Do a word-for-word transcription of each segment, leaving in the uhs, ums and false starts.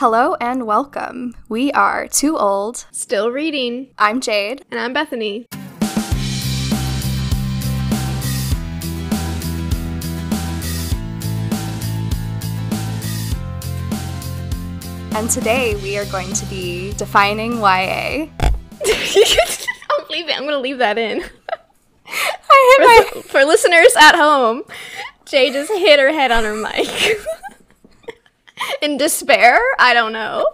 Hello and welcome. We are Too Old. Still Reading. I'm Jade. And I'm Bethany. And today we are going to be defining Y A. I'll leave it. I'm going to leave that in. I hit for, my... for listeners at home, Jade just hit her head on her mic. In despair? I don't know.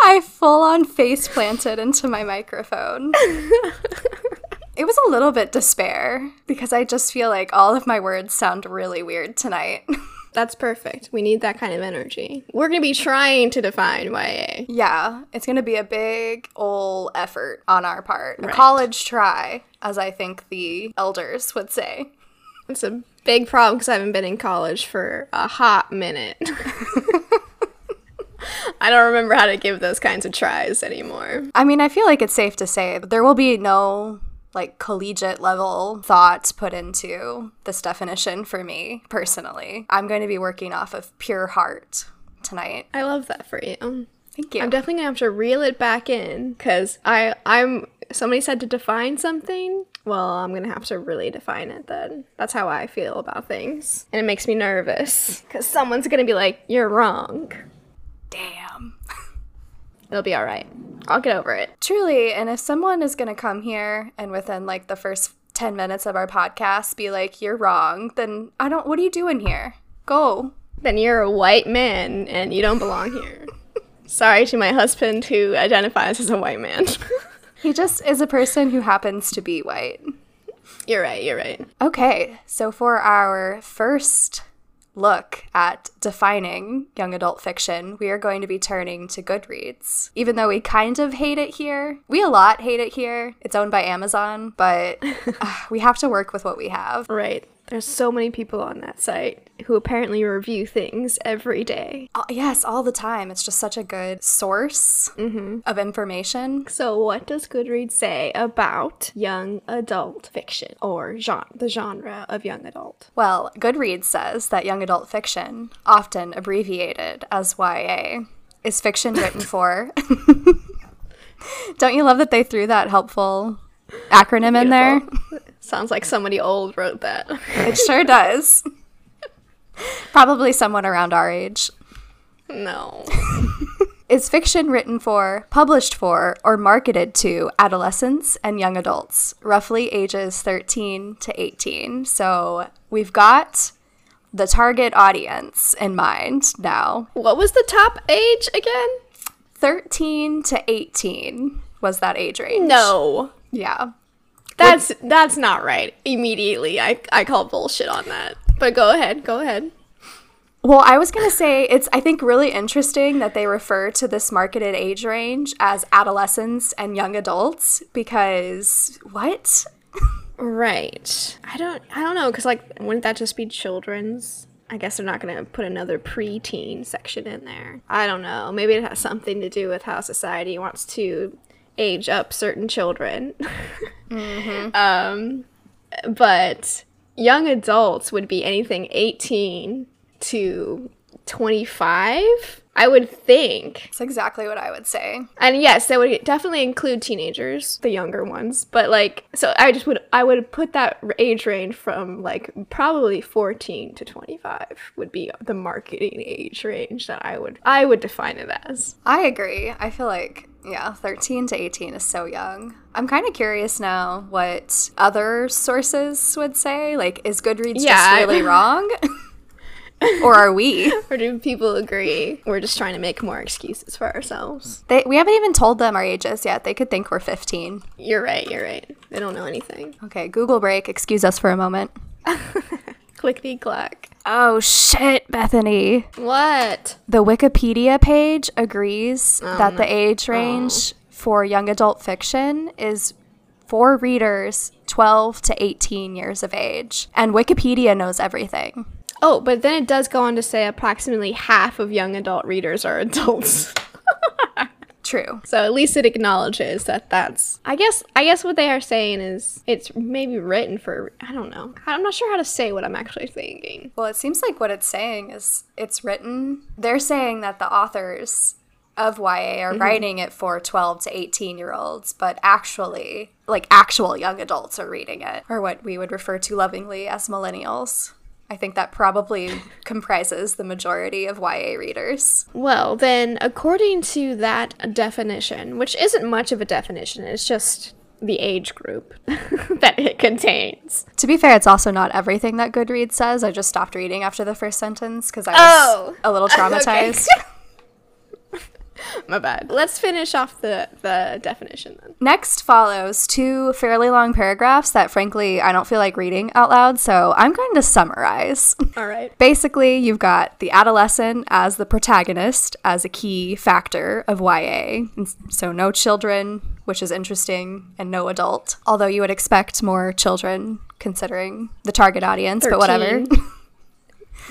I full-on face-planted into my microphone. It was a little bit despair, because I just feel like all of my words sound really weird tonight. That's perfect. We need that kind of energy. We're going to be trying to define Y A. Yeah. It's going to be a big ol' effort on our part. Right. A college try, as I think the elders would say. It's a big problem because I haven't been in college for a hot minute. I don't remember how to give those kinds of tries anymore. I mean, I feel like it's safe to say there will be no, like, collegiate level thoughts put into this definition for me personally. I'm going to be working off of pure heart tonight. I love that for you. Thank you. I'm definitely going to have to reel it back in because I, I'm... somebody said to define something. Well, I'm going to have to really define it then. That's how I feel about things. And it makes me nervous because someone's going to be like, you're wrong. Damn. It'll be all right. I'll get over it. Truly. And if someone is going to come here and within like the first ten minutes of our podcast be like, you're wrong, then I don't, what are you doing here? Go. Then you're a white man and you don't belong here. Sorry to my husband who identifies as a white man. He just is a person who happens to be white. You're right, you're right. Okay, so for our first look at defining young adult fiction, we are going to be turning to Goodreads. Even though we kind of hate it here, we a lot hate it here. It's owned by Amazon, but uh, we have to work with what we have. Right. There's so many people on that site who apparently review things every day. Oh, yes, all the time. It's just such a good source mm-hmm. of information. So what does Goodreads say about young adult fiction or genre, the genre of young adult? Well, Goodreads says that young adult fiction, often abbreviated as Y A, is fiction written for... Don't you love that they threw that helpful acronym Beautiful. In there? Sounds like somebody old wrote that. It sure does. Probably someone around our age. No. Is fiction written for, published for, or marketed to adolescents and young adults, roughly ages thirteen to eighteen. So we've got the target audience in mind now. What was the top age again? thirteen to eighteen was that age range. No. Yeah. That's that's not right. Immediately, I I call bullshit on that. But go ahead, go ahead. Well, I was gonna say it's I think really interesting that they refer to this marketed age range as adolescents and young adults because what? Right. I don't I don't know because like wouldn't that just be children's? I guess they're not gonna put another preteen section in there. I don't know. Maybe it has something to do with how society wants to age up certain children. mm-hmm. um, but young adults would be anything eighteen to twenty-five, I would think. That's exactly what I would say. And yes, that would definitely include teenagers, the younger ones. But like, so I just would, I would put that age range from like probably fourteen to twenty-five would be the marketing age range that I would, I would define it as. I agree. I feel like yeah, thirteen to eighteen is so young. I'm kind of curious now what other sources would say. Like, is Goodreads yeah, just really wrong? Or are we? Or do people agree? We're just trying to make more excuses for ourselves. They, we haven't even told them our ages yet. They could think we're fifteen. You're right, you're right. They don't know anything. Okay, Google break. Excuse us for a moment. Clickety-clack. Oh, shit, Bethany. What? The Wikipedia page agrees oh, that no. the age range oh. for young adult fiction is for readers twelve to eighteen years of age. And Wikipedia knows everything. Oh, but then it does go on to say approximately half of young adult readers are adults. true. So at least it acknowledges that that's, I guess, I guess what they are saying is it's maybe written for, I don't know. I'm not sure how to say what I'm actually thinking. Well, it seems like what it's saying is it's written. They're saying that the authors of Y A are mm-hmm. writing it for twelve to eighteen year olds, but actually, like actual young adults are reading it, or what we would refer to lovingly as millennials. I think that probably comprises the majority of Y A readers. Well, then, according to that definition, which isn't much of a definition, it's just the age group that it contains. To be fair, it's also not everything that Goodreads says. I just stopped reading after the first sentence because I was oh, a little traumatized. Okay. My bad. Let's finish off the, the definition then. Next follows two fairly long paragraphs that, frankly, I don't feel like reading out loud, so I'm going to summarize. All right. Basically, you've got the adolescent as the protagonist as a key factor of Y A. So no children, which is interesting, and no adult. Although you would expect more children considering the target audience, thirteen. But whatever.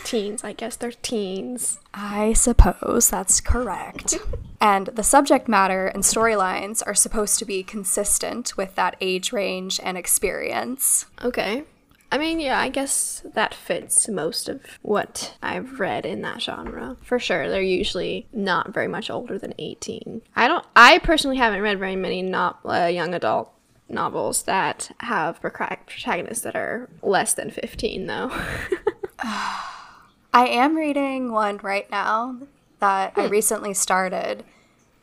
Teens, I guess they're teens. I suppose that's correct. And the subject matter and storylines are supposed to be consistent with that age range and experience. Okay. I mean, yeah, I guess that fits most of what I've read in that genre. For sure, they're usually not very much older than eighteen. I don't, I personally haven't read very many not uh, young adult novels that have protagonists that are less than fifteen, though. I am reading one right now that hmm. I recently started,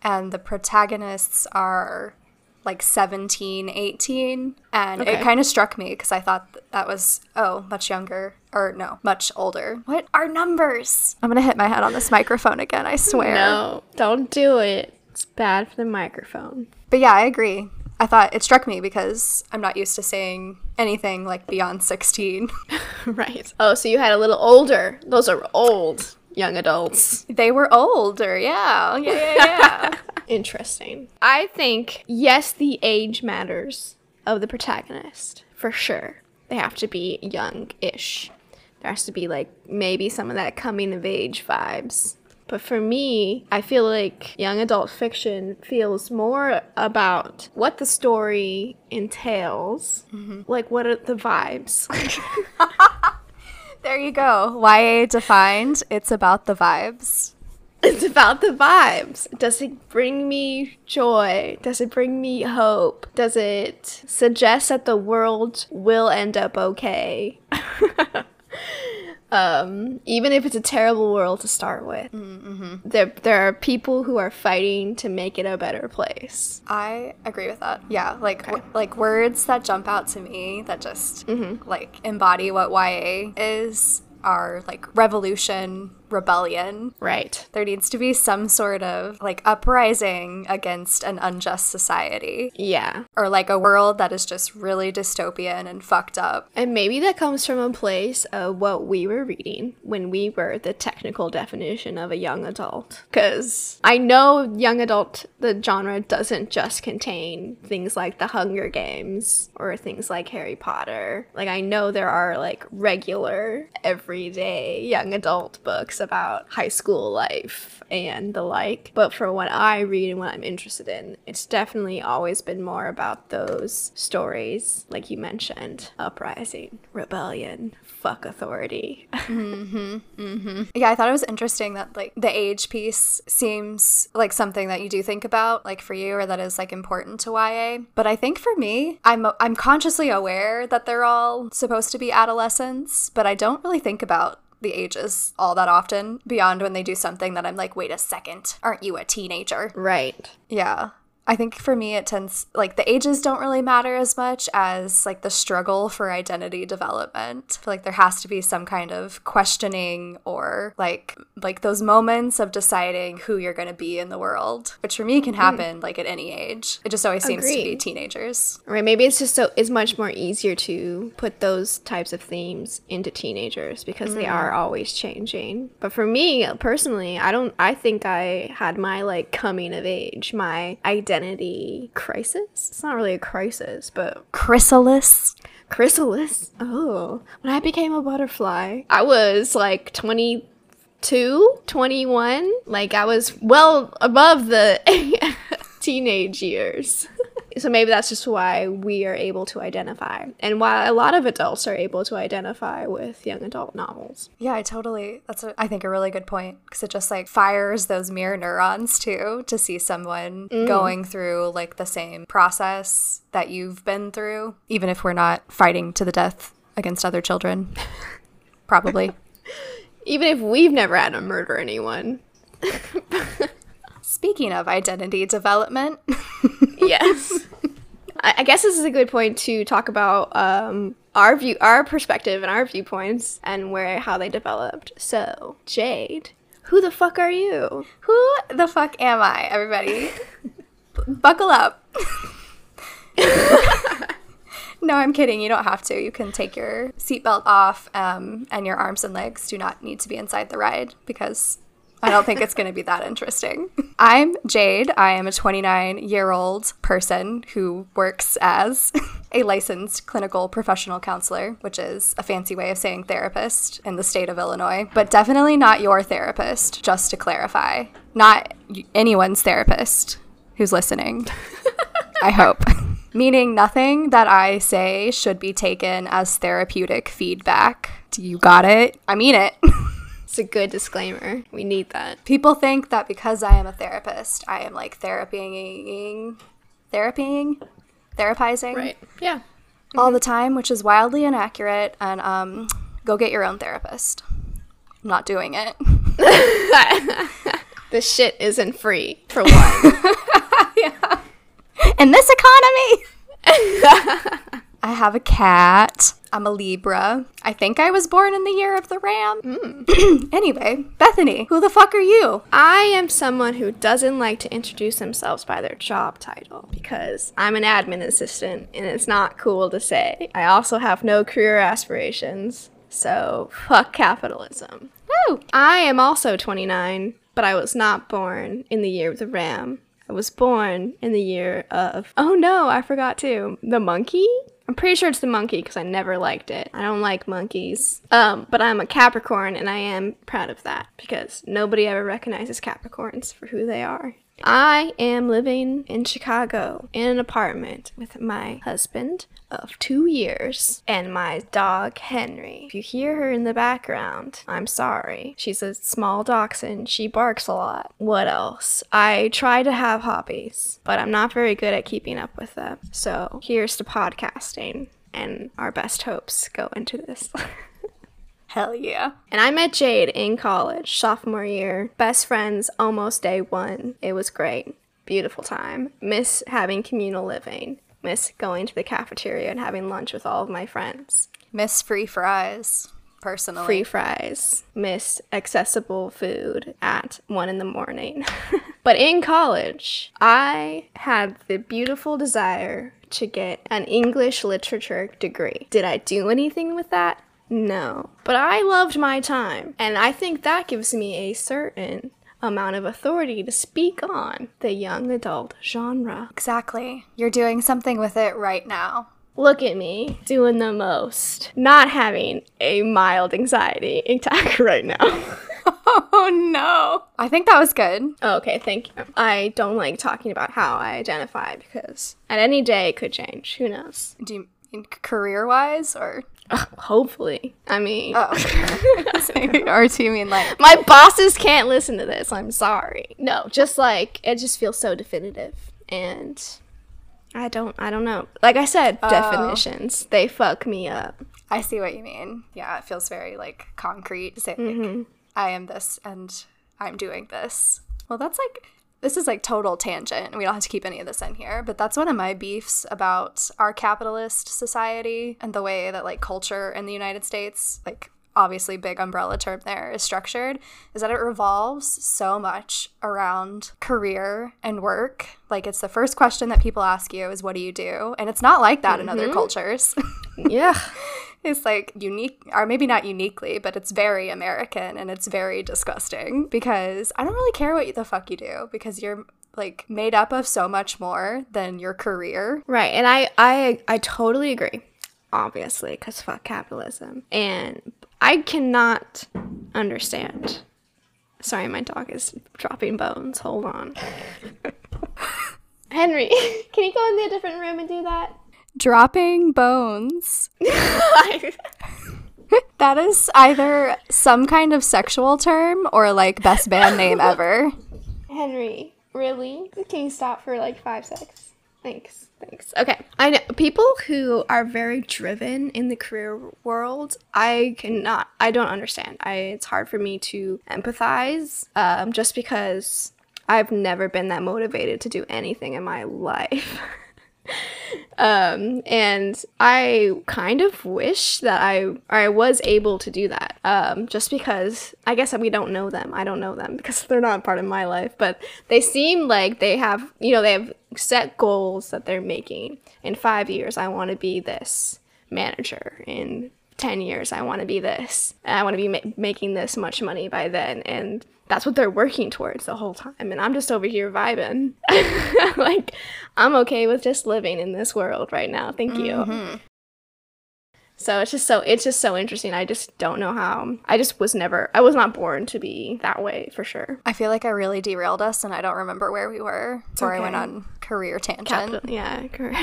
and the protagonists are like seventeen, eighteen, and okay. It kind of struck me because I thought th- that was, oh, much younger, or no, much older. What are numbers? I'm going to hit my head on this microphone again, I swear. No, don't do it. It's bad for the microphone. But yeah, I agree. I thought it struck me because I'm not used to saying anything like beyond sixteen. Right. Oh, so you had a little older. Those are old young adults. They were older, yeah. Yeah, yeah, yeah. Interesting. I think, yes, the age matters of the protagonist, for sure. They have to be young-ish. There has to be, like, maybe some of that coming-of-age vibes. But for me, I feel like young adult fiction feels more about what the story entails. Mm-hmm. Like, what are the vibes? There you go. Y A defined. It's about the vibes. It's about the vibes. Does it bring me joy? Does it bring me hope? Does it suggest that the world will end up okay? Um, even if it's a terrible world to start with, mm-hmm. there there are people who are fighting to make it a better place. I agree with that. Yeah, like okay. w- like words that jump out to me that just mm-hmm. like embody what Y A is are like revolution, rebellion. Right. There needs to be some sort of like uprising against an unjust society. Yeah. Or like a world that is just really dystopian and fucked up. And maybe that comes from a place of what we were reading when we were the technical definition of a young adult. Because I know young adult, the genre doesn't just contain things like the Hunger Games or things like Harry Potter. Like I know there are like regular everyday young adult books about high school life and the like, but for what I read and what I'm interested in, it's definitely always been more about those stories, like you mentioned, uprising, rebellion, fuck authority. mm-hmm, mm-hmm. Yeah, I thought it was interesting that like the age piece seems like something that you do think about, like for you, or that is like important to Y A. But I think for me, I'm I'm consciously aware that they're all supposed to be adolescents, but I don't really think about the ages all that often beyond when they do something that I'm like, wait a second, aren't you a teenager? Right. Yeah. I think for me it tends, like the ages don't really matter as much as like the struggle for identity development. I feel like there has to be some kind of questioning or like like those moments of deciding who you're going to be in the world, which for me can happen mm. like at any age. It just always seems Agreed. To be teenagers. Right, maybe it's just so it's much more easier to put those types of themes into teenagers because mm. they are always changing. But for me personally, I don't I think I had my like coming of age, my identity Identity crisis? It's not really a crisis, but... Chrysalis? Chrysalis. Oh. When I became a butterfly, I was like twenty-two, twenty-one. Like I was well above the teenage years. So maybe that's just why we are able to identify, and why a lot of adults are able to identify with young adult novels. Yeah, I totally. That's, a, I think, a really good point, because it just, like, fires those mirror neurons, too, to see someone mm. going through, like, the same process that you've been through, even if we're not fighting to the death against other children, probably. Even if we've never had to murder anyone. Speaking of identity development. Yes. I guess this is a good point to talk about um, our view, our perspective and our viewpoints and where how they developed. So, Jade, who the fuck are you? Who the fuck am I, everybody? Buckle up. No, I'm kidding. You don't have to. You can take your seatbelt off, um, and your arms and legs do not need to be inside the ride, because I don't think it's going to be that interesting. I'm Jade. I am a twenty-nine-year-old person who works as a licensed clinical professional counselor, which is a fancy way of saying therapist in the state of Illinois, but definitely not your therapist, just to clarify. Not anyone's therapist who's listening, I hope. Meaning nothing that I say should be taken as therapeutic feedback. You got it? I mean it. It's a good disclaimer. We need that. People think that because I am a therapist, I am like therapying, therapying, therapizing. Right. Yeah. Mm-hmm. All the time, which is wildly inaccurate. And um, go get your own therapist. I'm not doing it. This shit isn't free, for one. Yeah. In this economy. I have a cat. I'm a Libra. I think I was born in the year of the ram. Mm. Anyway, Bethany, who the fuck are you? I am someone who doesn't like to introduce themselves by their job title, because I'm an admin assistant and it's not cool to say. I also have no career aspirations, so fuck capitalism. Woo! I am also twenty-nine, but I was not born in the year of the ram. I was born in the year of, oh no, I forgot too, the monkey? I'm pretty sure it's the monkey, because I never liked it. I don't like monkeys. Um, but I'm a Capricorn, and I am proud of that, because nobody ever recognizes Capricorns for who they are. I am living in Chicago in an apartment with my husband of two years and my dog, Henry. If you hear her in the background, I'm sorry. She's a small dachshund. She barks a lot. What else? I try to have hobbies, but I'm not very good at keeping up with them. So here's to podcasting, and our best hopes go into this. Hell yeah. And I met Jade in college, sophomore year. Best friends almost day one. It was great. Beautiful time. Miss having communal living. Miss going to the cafeteria and having lunch with all of my friends. Miss free fries, personally. Free fries. Miss accessible food at one in the morning. But in college, I had the beautiful desire to get an English literature degree. Did I do anything with that? No, but I loved my time, and I think that gives me a certain amount of authority to speak on the young adult genre. Exactly. You're doing something with it right now. Look at me, doing the most. Not having a mild anxiety attack right now. Oh no. I think that was good. Okay, thank you. I don't like talking about how I identify, because at any day it could change. Who knows? Do you mean career-wise, or... Uh, hopefully. I mean... Oh. Or do you mean like... My bosses can't listen to this. I'm sorry. No, just like, it just feels so definitive. And I don't, I don't know. Like I said, oh. Definitions. They fuck me up. I see what you mean. Yeah, it feels very like concrete to say, mm-hmm. like, I am this and I'm doing this. Well, that's like... This is like total tangent, and we don't have to keep any of this in here, but that's one of my beefs about our capitalist society and the way that like culture in the United States, like obviously big umbrella term there, is structured, is that it revolves so much around career and work. Like it's the first question that people ask you is, what do you do? And it's not like that mm-hmm. in other cultures. Yeah. It's like unique, or maybe not uniquely, but it's very American, and it's very disgusting, because I don't really care what the fuck you do, because you're like made up of so much more than your career. Right. And I, I, I totally agree, obviously, because fuck capitalism. And I cannot understand. Sorry, my dog is dropping bones. Hold on. Henry, can you go into a different room and do that? Dropping bones. That is either some kind of sexual term or, like, best band name ever. Henry, really? Can you stop for, like, five seconds? Thanks. Thanks. Okay. I know people who are very driven in the career world. I cannot, I don't understand. I, it's hard for me to empathize um, just because I've never been that motivated to do anything in my life. Um, and I kind of wish that I I was able to do that, um, just because I guess we don't know them. I don't know them because they're not part of my life, but they seem like they have, you know, they have set goals that they're making. In five years, I want to be this manager. In ten years, I want to be this. And I want to be ma- making this much money by then. And that's what they're working towards the whole time. And I'm just over here vibing. Like, I'm okay with just living in this world right now. Thank you. Mm-hmm. So it's just so, it's just so interesting. I just don't know how. I just was never, I was not born to be that way for sure. I feel like I really derailed us and I don't remember where we were. Or okay. I went on career tangent. Capital, yeah, career.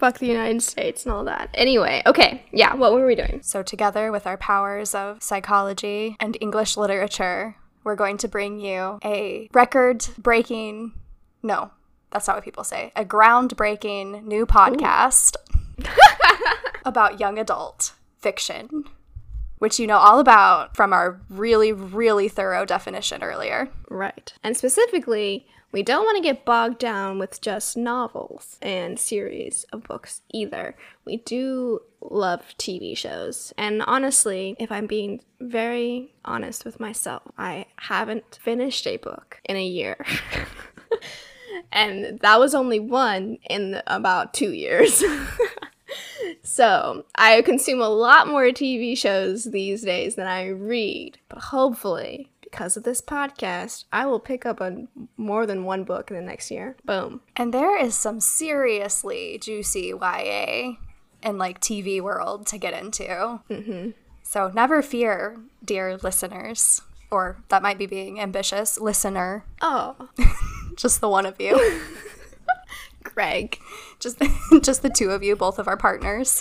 Fuck the United States and all that. Anyway, okay, yeah, what were we doing? So together with our powers of psychology and English literature, we're going to bring you a record-breaking, no, that's not what people say, a groundbreaking new podcast about young adult fiction, which you know all about from our really, really thorough definition earlier. Right. And specifically, we don't want to get bogged down with just novels and series of books either. We do love T V shows. And honestly, if I'm being very honest with myself, I haven't finished a book in a year. And that was only one in about two years. So I consume a lot more T V shows these days than I read. But hopefully, because of this podcast, I will pick up on more than one book in the next year. Boom. And there is some seriously juicy Y A and, like, T V world to get into. Mm-hmm. So never fear, dear listeners. Or that might be being ambitious. Listener. Oh. Just the one of you. Greg. Just, just the two of you, both of our partners.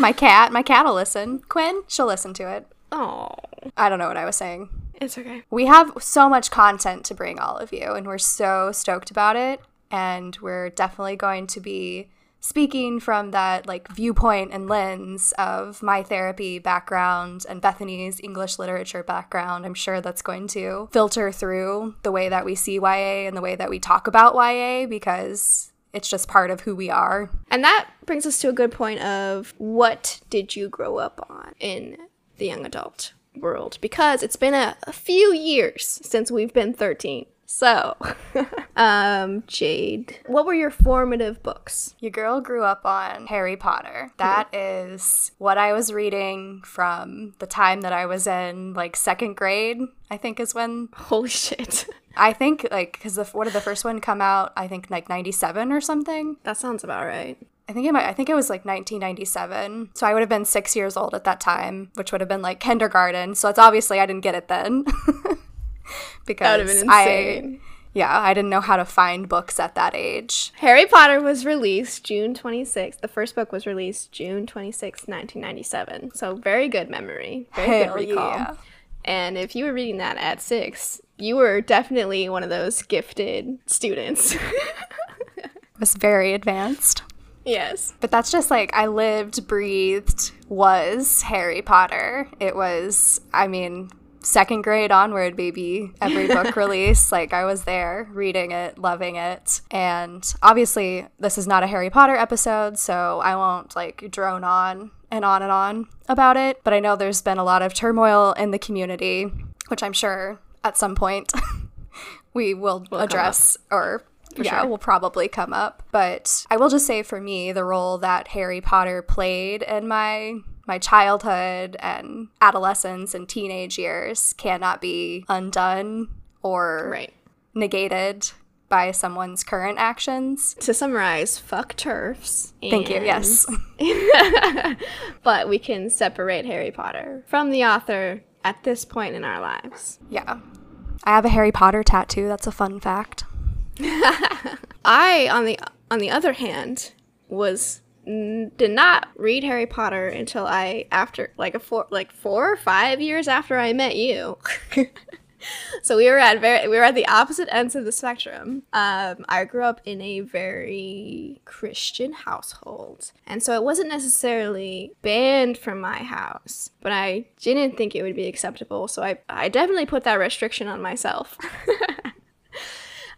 My cat. My cat will listen. Quinn, she'll listen to it. Oh, I don't know what I was saying. It's okay. We have so much content to bring all of you, and we're so stoked about it. And we're definitely going to be speaking from that, like, viewpoint and lens of my therapy background and Bethany's English literature background. I'm sure that's going to filter through the way that we see Y A and the way that we talk about Y A, because it's just part of who we are. And that brings us to a good point of what did you grow up on in the young adult world, because it's been a, a few years since we've been thirteen. So, um, Jade, what were your formative books? Your girl grew up on Harry Potter. That mm-hmm. is what I was reading from the time that I was in, like, second grade, I think is when. Holy shit. I think, like, because what did the first one come out? I think, like, ninety-seven or something. That sounds about right. I think it might, I think it was like nineteen ninety-seven. So I would have been six years old at that time, which would have been like kindergarten. So it's obviously I didn't get it then. Because that would have been insane. I, yeah, I didn't know how to find books at that age. Harry Potter was released June twenty-sixth. The first book was released June twenty-sixth, nineteen ninety-seven. So very good memory. Very Hell good recall. Yeah. And if you were reading that at six, you were definitely one of those gifted students. It was very advanced. Yes. But that's just, like, I lived, breathed, was Harry Potter. It was, I mean, second grade onward, baby. Every book release, like, I was there reading it, loving it. And obviously, this is not a Harry Potter episode, so I won't, like, drone on and on and on about it. But I know there's been a lot of turmoil in the community, which I'm sure at some point we will we'll address or... For yeah, sure. will probably come up. But I will just say, for me, the role that Harry Potter played in my my childhood and adolescence and teenage years cannot be undone or right. negated by someone's current actions. To summarize, fuck TERFs. And... Thank you, yes. But we can separate Harry Potter from the author at this point in our lives. Yeah. I have a Harry Potter tattoo. That's a fun fact. I, on the on the other hand, was n- did not read Harry Potter until I after like a four like four or five years after I met you. So we were at very we were at the opposite ends of the spectrum. Um, I grew up in a very Christian household, and so I wasn't necessarily banned from my house, but I didn't think it would be acceptable. So I I definitely put that restriction on myself.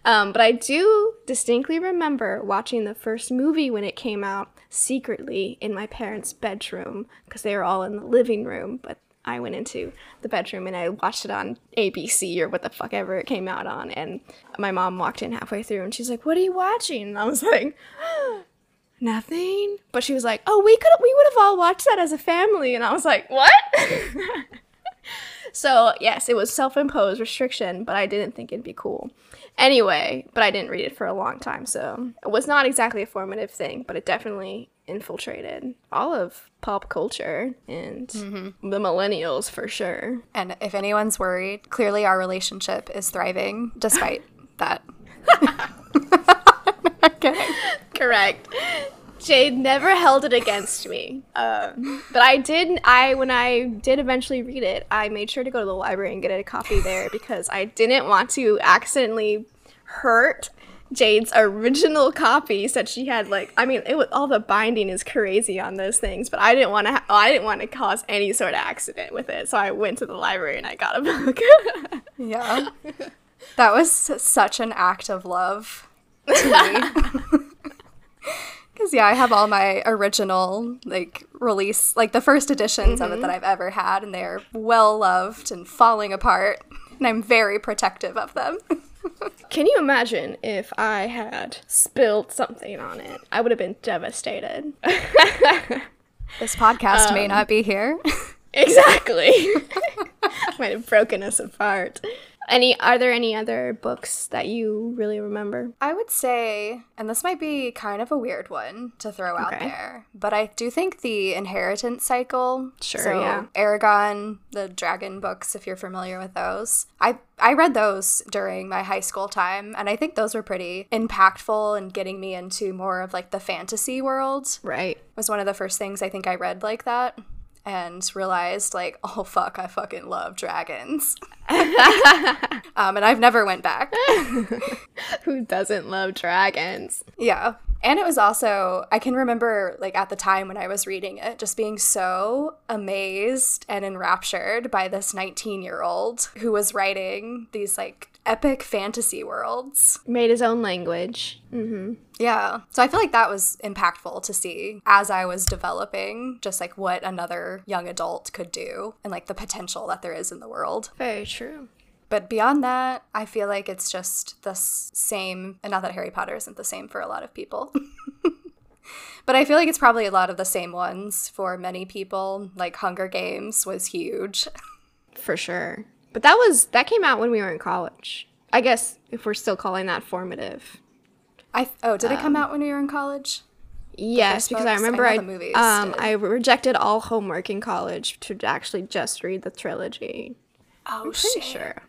Um, but I do distinctly remember watching the first movie when it came out secretly in my parents' bedroom because they were all in the living room, but I went into the bedroom and I watched it on A B C or what the fuck ever it came out on. And my mom walked in halfway through and she's like, "What are you watching?" And I was like, "Nothing." But she was like, "Oh, we could we would have all watched that as a family." And I was like, "What?" So yes, it was self-imposed restriction, but I didn't think it'd be cool. Anyway, but I didn't read it for a long time, so it was not exactly a formative thing, but it definitely infiltrated all of pop culture and mm-hmm. the millennials for sure. And if anyone's worried, clearly our relationship is thriving despite that. Okay. Correct. Jade never held it against me. Um, but I did, I when I did eventually read it, I made sure to go to the library and get a copy there because I didn't want to accidentally hurt Jade's original copy. Said she had like, I mean, it was, all the binding is crazy on those things, but I didn't want to. Ha- I didn't want to cause any sort of accident with it, so I went to the library and I got a book. Yeah, that was such an act of love to me. Because yeah, I have all my original like release, like the first editions mm-hmm. of it that I've ever had, and they're well loved and falling apart, and I'm very protective of them. Can you imagine if I had spilled something on it? I would have been devastated. This podcast um, may not be here. Exactly. Might have broken us apart. Any are there any other books that you really remember? I would say, and this might be kind of a weird one to throw okay. out there, but I do think the Inheritance Cycle. Sure. So yeah. Eragon, the dragon books, if you're familiar with those. I I read those during my high school time, and I think those were pretty impactful and in getting me into more of like the fantasy world. Right. Was one of the first things I think I read like that. And realized, like, oh, fuck, I fucking love dragons. um, and I've never went back. Who doesn't love dragons? Yeah. And it was also, I can remember, like, at the time when I was reading it, just being so amazed and enraptured by this nineteen-year-old who was writing these, like, epic fantasy worlds. Made his own language. Mm-hmm. Yeah. So I feel like that was impactful to see as I was developing just like what another young adult could do and like the potential that there is in the world. Very true. But beyond that, I feel like it's just the same, and not that Harry Potter isn't the same for a lot of people. But I feel like it's probably a lot of the same ones for many people. Like Hunger Games was huge. For sure. But that was that came out when we were in college. I guess if we're still calling that formative. I oh, did um, it come out when we were in college? Yes, because I remember I, I movies um did. I rejected all homework in college to actually just read the trilogy. Oh, I'm pretty shit. sure.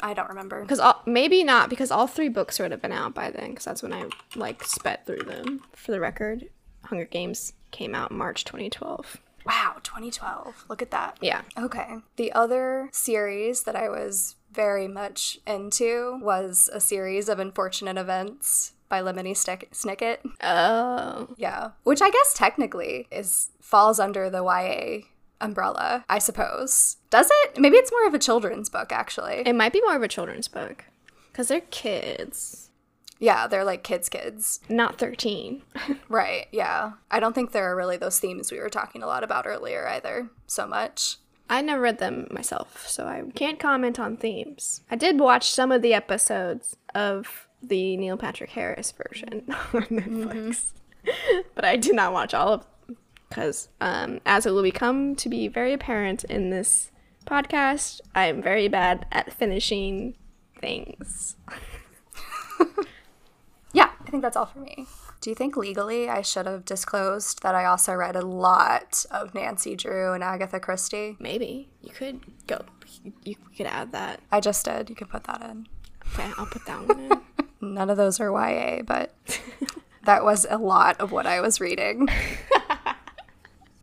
I don't remember. Because maybe not because all three books would have been out by then because that's when I like sped through them. For the record, Hunger Games came out in March twenty twelve. Wow, twenty twelve. Look at that. Yeah. Okay. The other series that I was very much into was A Series of Unfortunate Events by Lemony Snicket. Oh. Yeah. Which I guess technically is falls under the Y A umbrella, I suppose. Does it? Maybe it's more of a children's book, actually. It might be more of a children's book because they're kids. Yeah, they're like kids' kids. Not thirteen. Right, yeah. I don't think there are really those themes we were talking a lot about earlier either, so much. I never read them myself, so I can't comment on themes. I did watch some of the episodes of the Neil Patrick Harris version on Netflix. Mm-hmm. But I did not watch all of them, because um, as it will become to be very apparent in this podcast, I am very bad at finishing things. Yeah, I think that's all for me. Do you think legally I should have disclosed that I also read a lot of Nancy Drew and Agatha Christie? Maybe. You could go. You could add that. I just did. You can put that in. Okay, I'll put that one in. None of those are Y A, but that was a lot of what I was reading.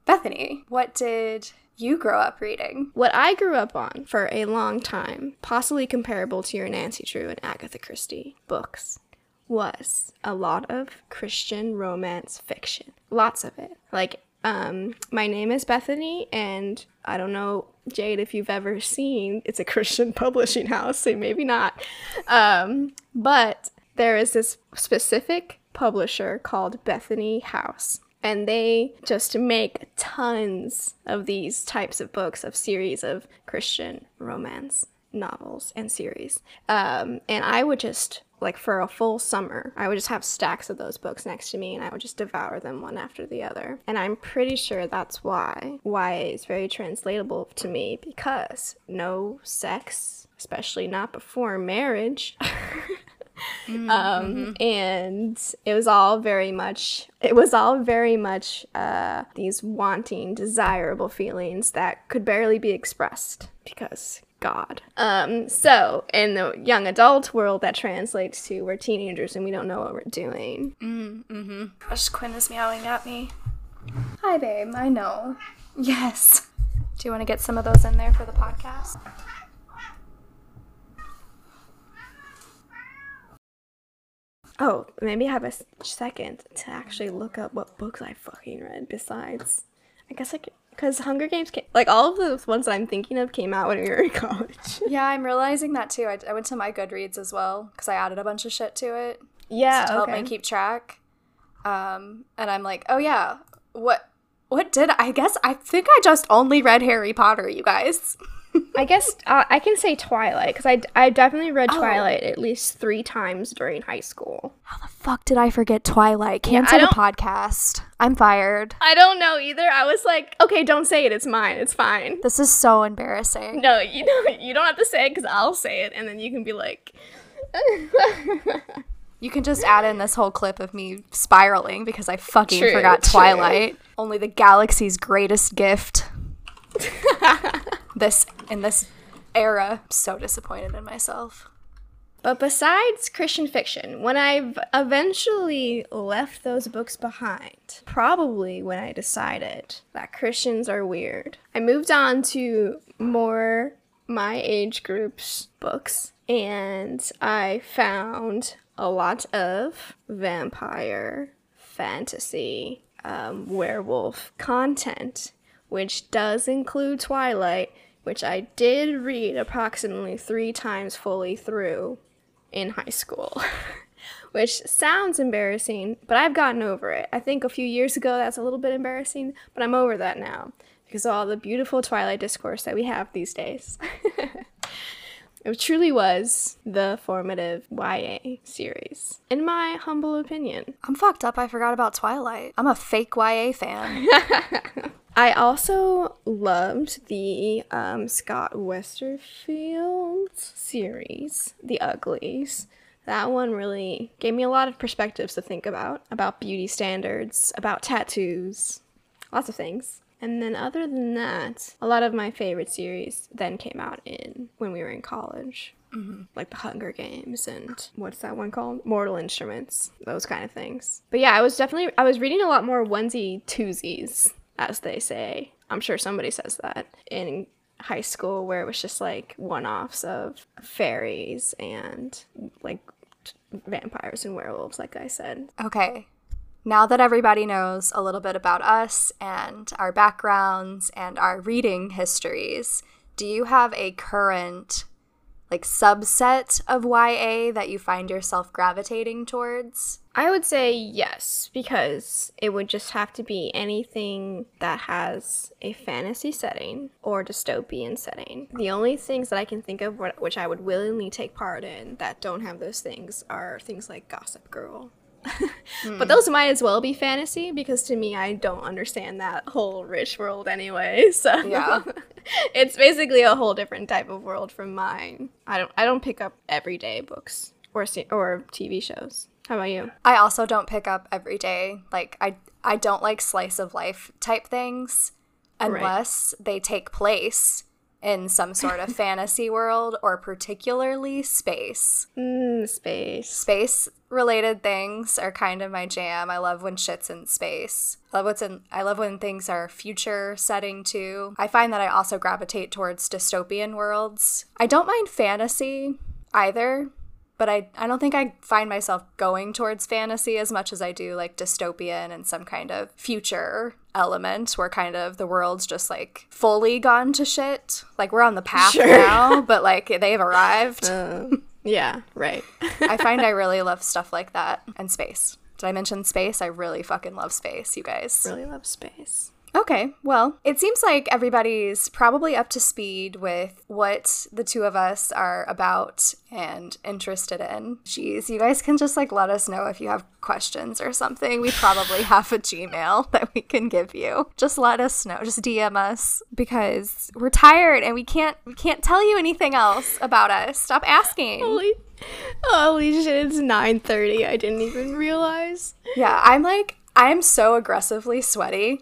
Bethany, what did you grow up reading? What I grew up on for a long time, possibly comparable to your Nancy Drew and Agatha Christie books, was a lot of Christian romance fiction. Lots of it. Like, um, My Name is Bethany, and I don't know, Jade, if you've ever seen, it's a Christian publishing house, so maybe not. Um, but there is this specific publisher called Bethany House, and they just make tons of these types of books, of series of Christian romance novels and series. Um, and I would just, like, for a full summer, I would just have stacks of those books next to me, and I would just devour them one after the other. And I'm pretty sure that's why Y A is very translatable to me, because no sex, especially not before marriage. Mm-hmm. Um, and it was all very much, it was all very much uh, these wanting, desirable feelings that could barely be expressed because God. Um, so in the young adult world, that translates to we're teenagers and we don't know what we're doing. Mm-hmm. Gosh, Quinn is meowing at me. Hi, babe. I know. Yes. Do you want to get some of those in there for the podcast? Oh, maybe I have a second to actually look up what books I fucking read besides. I guess I could, because Hunger Games, came, like all of those ones that I'm thinking of came out when we were in college. Yeah, I'm realizing that too. I, I went to my Goodreads as well because I added a bunch of shit to it. Yeah, so to okay. help me keep track. Um, and I'm like, oh yeah, what, what did I, I guess? I think I just only read Harry Potter, you guys. I guess uh, I can say Twilight, because I, I definitely read oh. Twilight at least three times during high school. How the fuck did I forget Twilight? Cancel yeah, the podcast. I'm fired. I don't know either. I was like, okay, don't say it. It's mine. It's fine. This is so embarrassing. No, you know, you don't have to say it, because I'll say it, and then you can be like... You can just add in this whole clip of me spiraling, because I fucking true, forgot Twilight. True. Only the galaxy's greatest gift. This in this era, so disappointed in myself. But besides Christian fiction, when I eventually left those books behind, probably when I decided that Christians are weird, I moved on to more my age group's books, and I found a lot of vampire, fantasy, um, werewolf content, which does include Twilight, which I did read approximately three times fully through in high school, which sounds embarrassing, but I've gotten over it. I think a few years ago that's a little bit embarrassing, but I'm over that now because of all the beautiful Twilight discourse that we have these days. It truly was the formative Y A series, in my humble opinion. I'm fucked up. I forgot about Twilight. I'm a fake Y A fan. I also loved the um, Scott Westerfeld series, The Uglies. That one really gave me a lot of perspectives to think about, about beauty standards, about tattoos, lots of things. And then other than that, a lot of my favorite series then came out in when we were in college. Mm-hmm. Like the Hunger Games and what's that one called? Mortal Instruments, those kind of things. But yeah, I was definitely, I was reading a lot more onesie twosies, as they say. I'm sure somebody says that in high school, where it was just like one-offs of fairies and like vampires and werewolves, like I said. Okay, now that everybody knows a little bit about us and our backgrounds and our reading histories, do you have a current like subset of Y A that you find yourself gravitating towards? I would say yes, because it would just have to be anything that has a fantasy setting or dystopian setting. The only things that I can think of what, which I would willingly take part in that don't have those things are things like Gossip Girl. Mm. But those might as well be fantasy, because to me, I don't understand that whole rich world anyway. So yeah. It's basically a whole different type of world from mine. I don't I don't pick up everyday books or or T V shows. How about you? I also don't pick up every day. Like, I I don't like slice of life type things unless right. they take place in some sort of fantasy world, or particularly space. Mm, space. Space-related things are kind of my jam. I love when shit's in space. I love what's in. I love when things are future-setting, too. I find that I also gravitate towards dystopian worlds. I don't mind fantasy either, but I, I don't think I find myself going towards fantasy as much as I do, like, dystopian and some kind of future element where kind of the world's just, like, fully gone to shit. Like, we're on the path sure. now, but, like, they've arrived. Uh, yeah, right. I find I really love stuff like that. And space. Did I mention space? I really fucking love space, you guys. Really love space. Okay, well, it seems like everybody's probably up to speed with what the two of us are about and interested in. Jeez, you guys can just, like, let us know if you have questions or something. We probably have a Gmail that we can give you. Just let us know. Just D M us, because we're tired and we can't we can't tell you anything else about us. Stop asking. Holy, holy shit, it's nine thirty. I didn't even realize. Yeah, I'm, like, I'm so aggressively sweaty.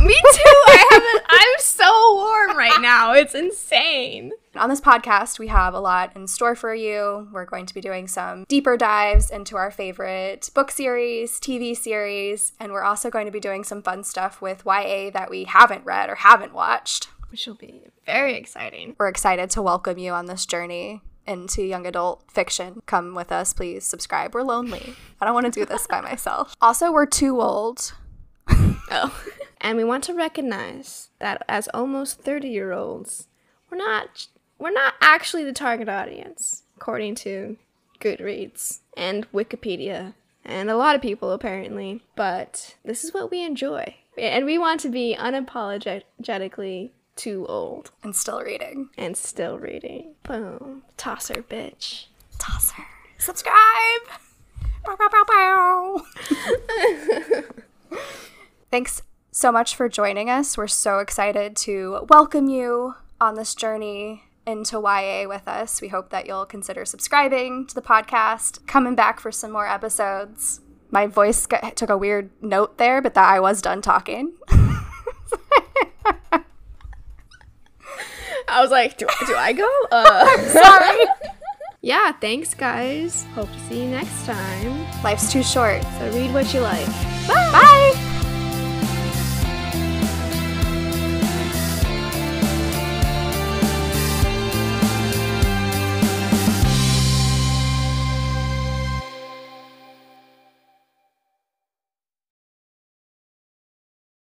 Me too. I haven't. I'm so warm right now. It's insane. On this podcast, we have a lot in store for you. We're going to be doing some deeper dives into our favorite book series, T V series, and we're also going to be doing some fun stuff with Y A that we haven't read or haven't watched, which will be very exciting. We're excited to welcome you on this journey into young adult fiction. Come with us, please. Subscribe. We're lonely. I don't want to do this by myself. Also, we're too old. Oh. And we want to recognize that as almost thirty-year-olds, we're not we're not actually the target audience, according to Goodreads and Wikipedia and a lot of people, apparently. But this is what we enjoy. And we want to be unapologetically too old. And still reading. And still reading. Boom. Tosser, bitch. Tosser. Subscribe! Bow, bow, bow, bow. Thanks so much for joining us. We're so excited to welcome you on this journey into Y A with us. We hope that you'll consider subscribing to the podcast, coming back for some more episodes. My voice got, took a weird note there, but that I was done talking. I was like, do, do I go? Uh. I'm sorry. Yeah, thanks, guys. Hope to see you next time. Life's too short, so read what you like. Bye! Bye!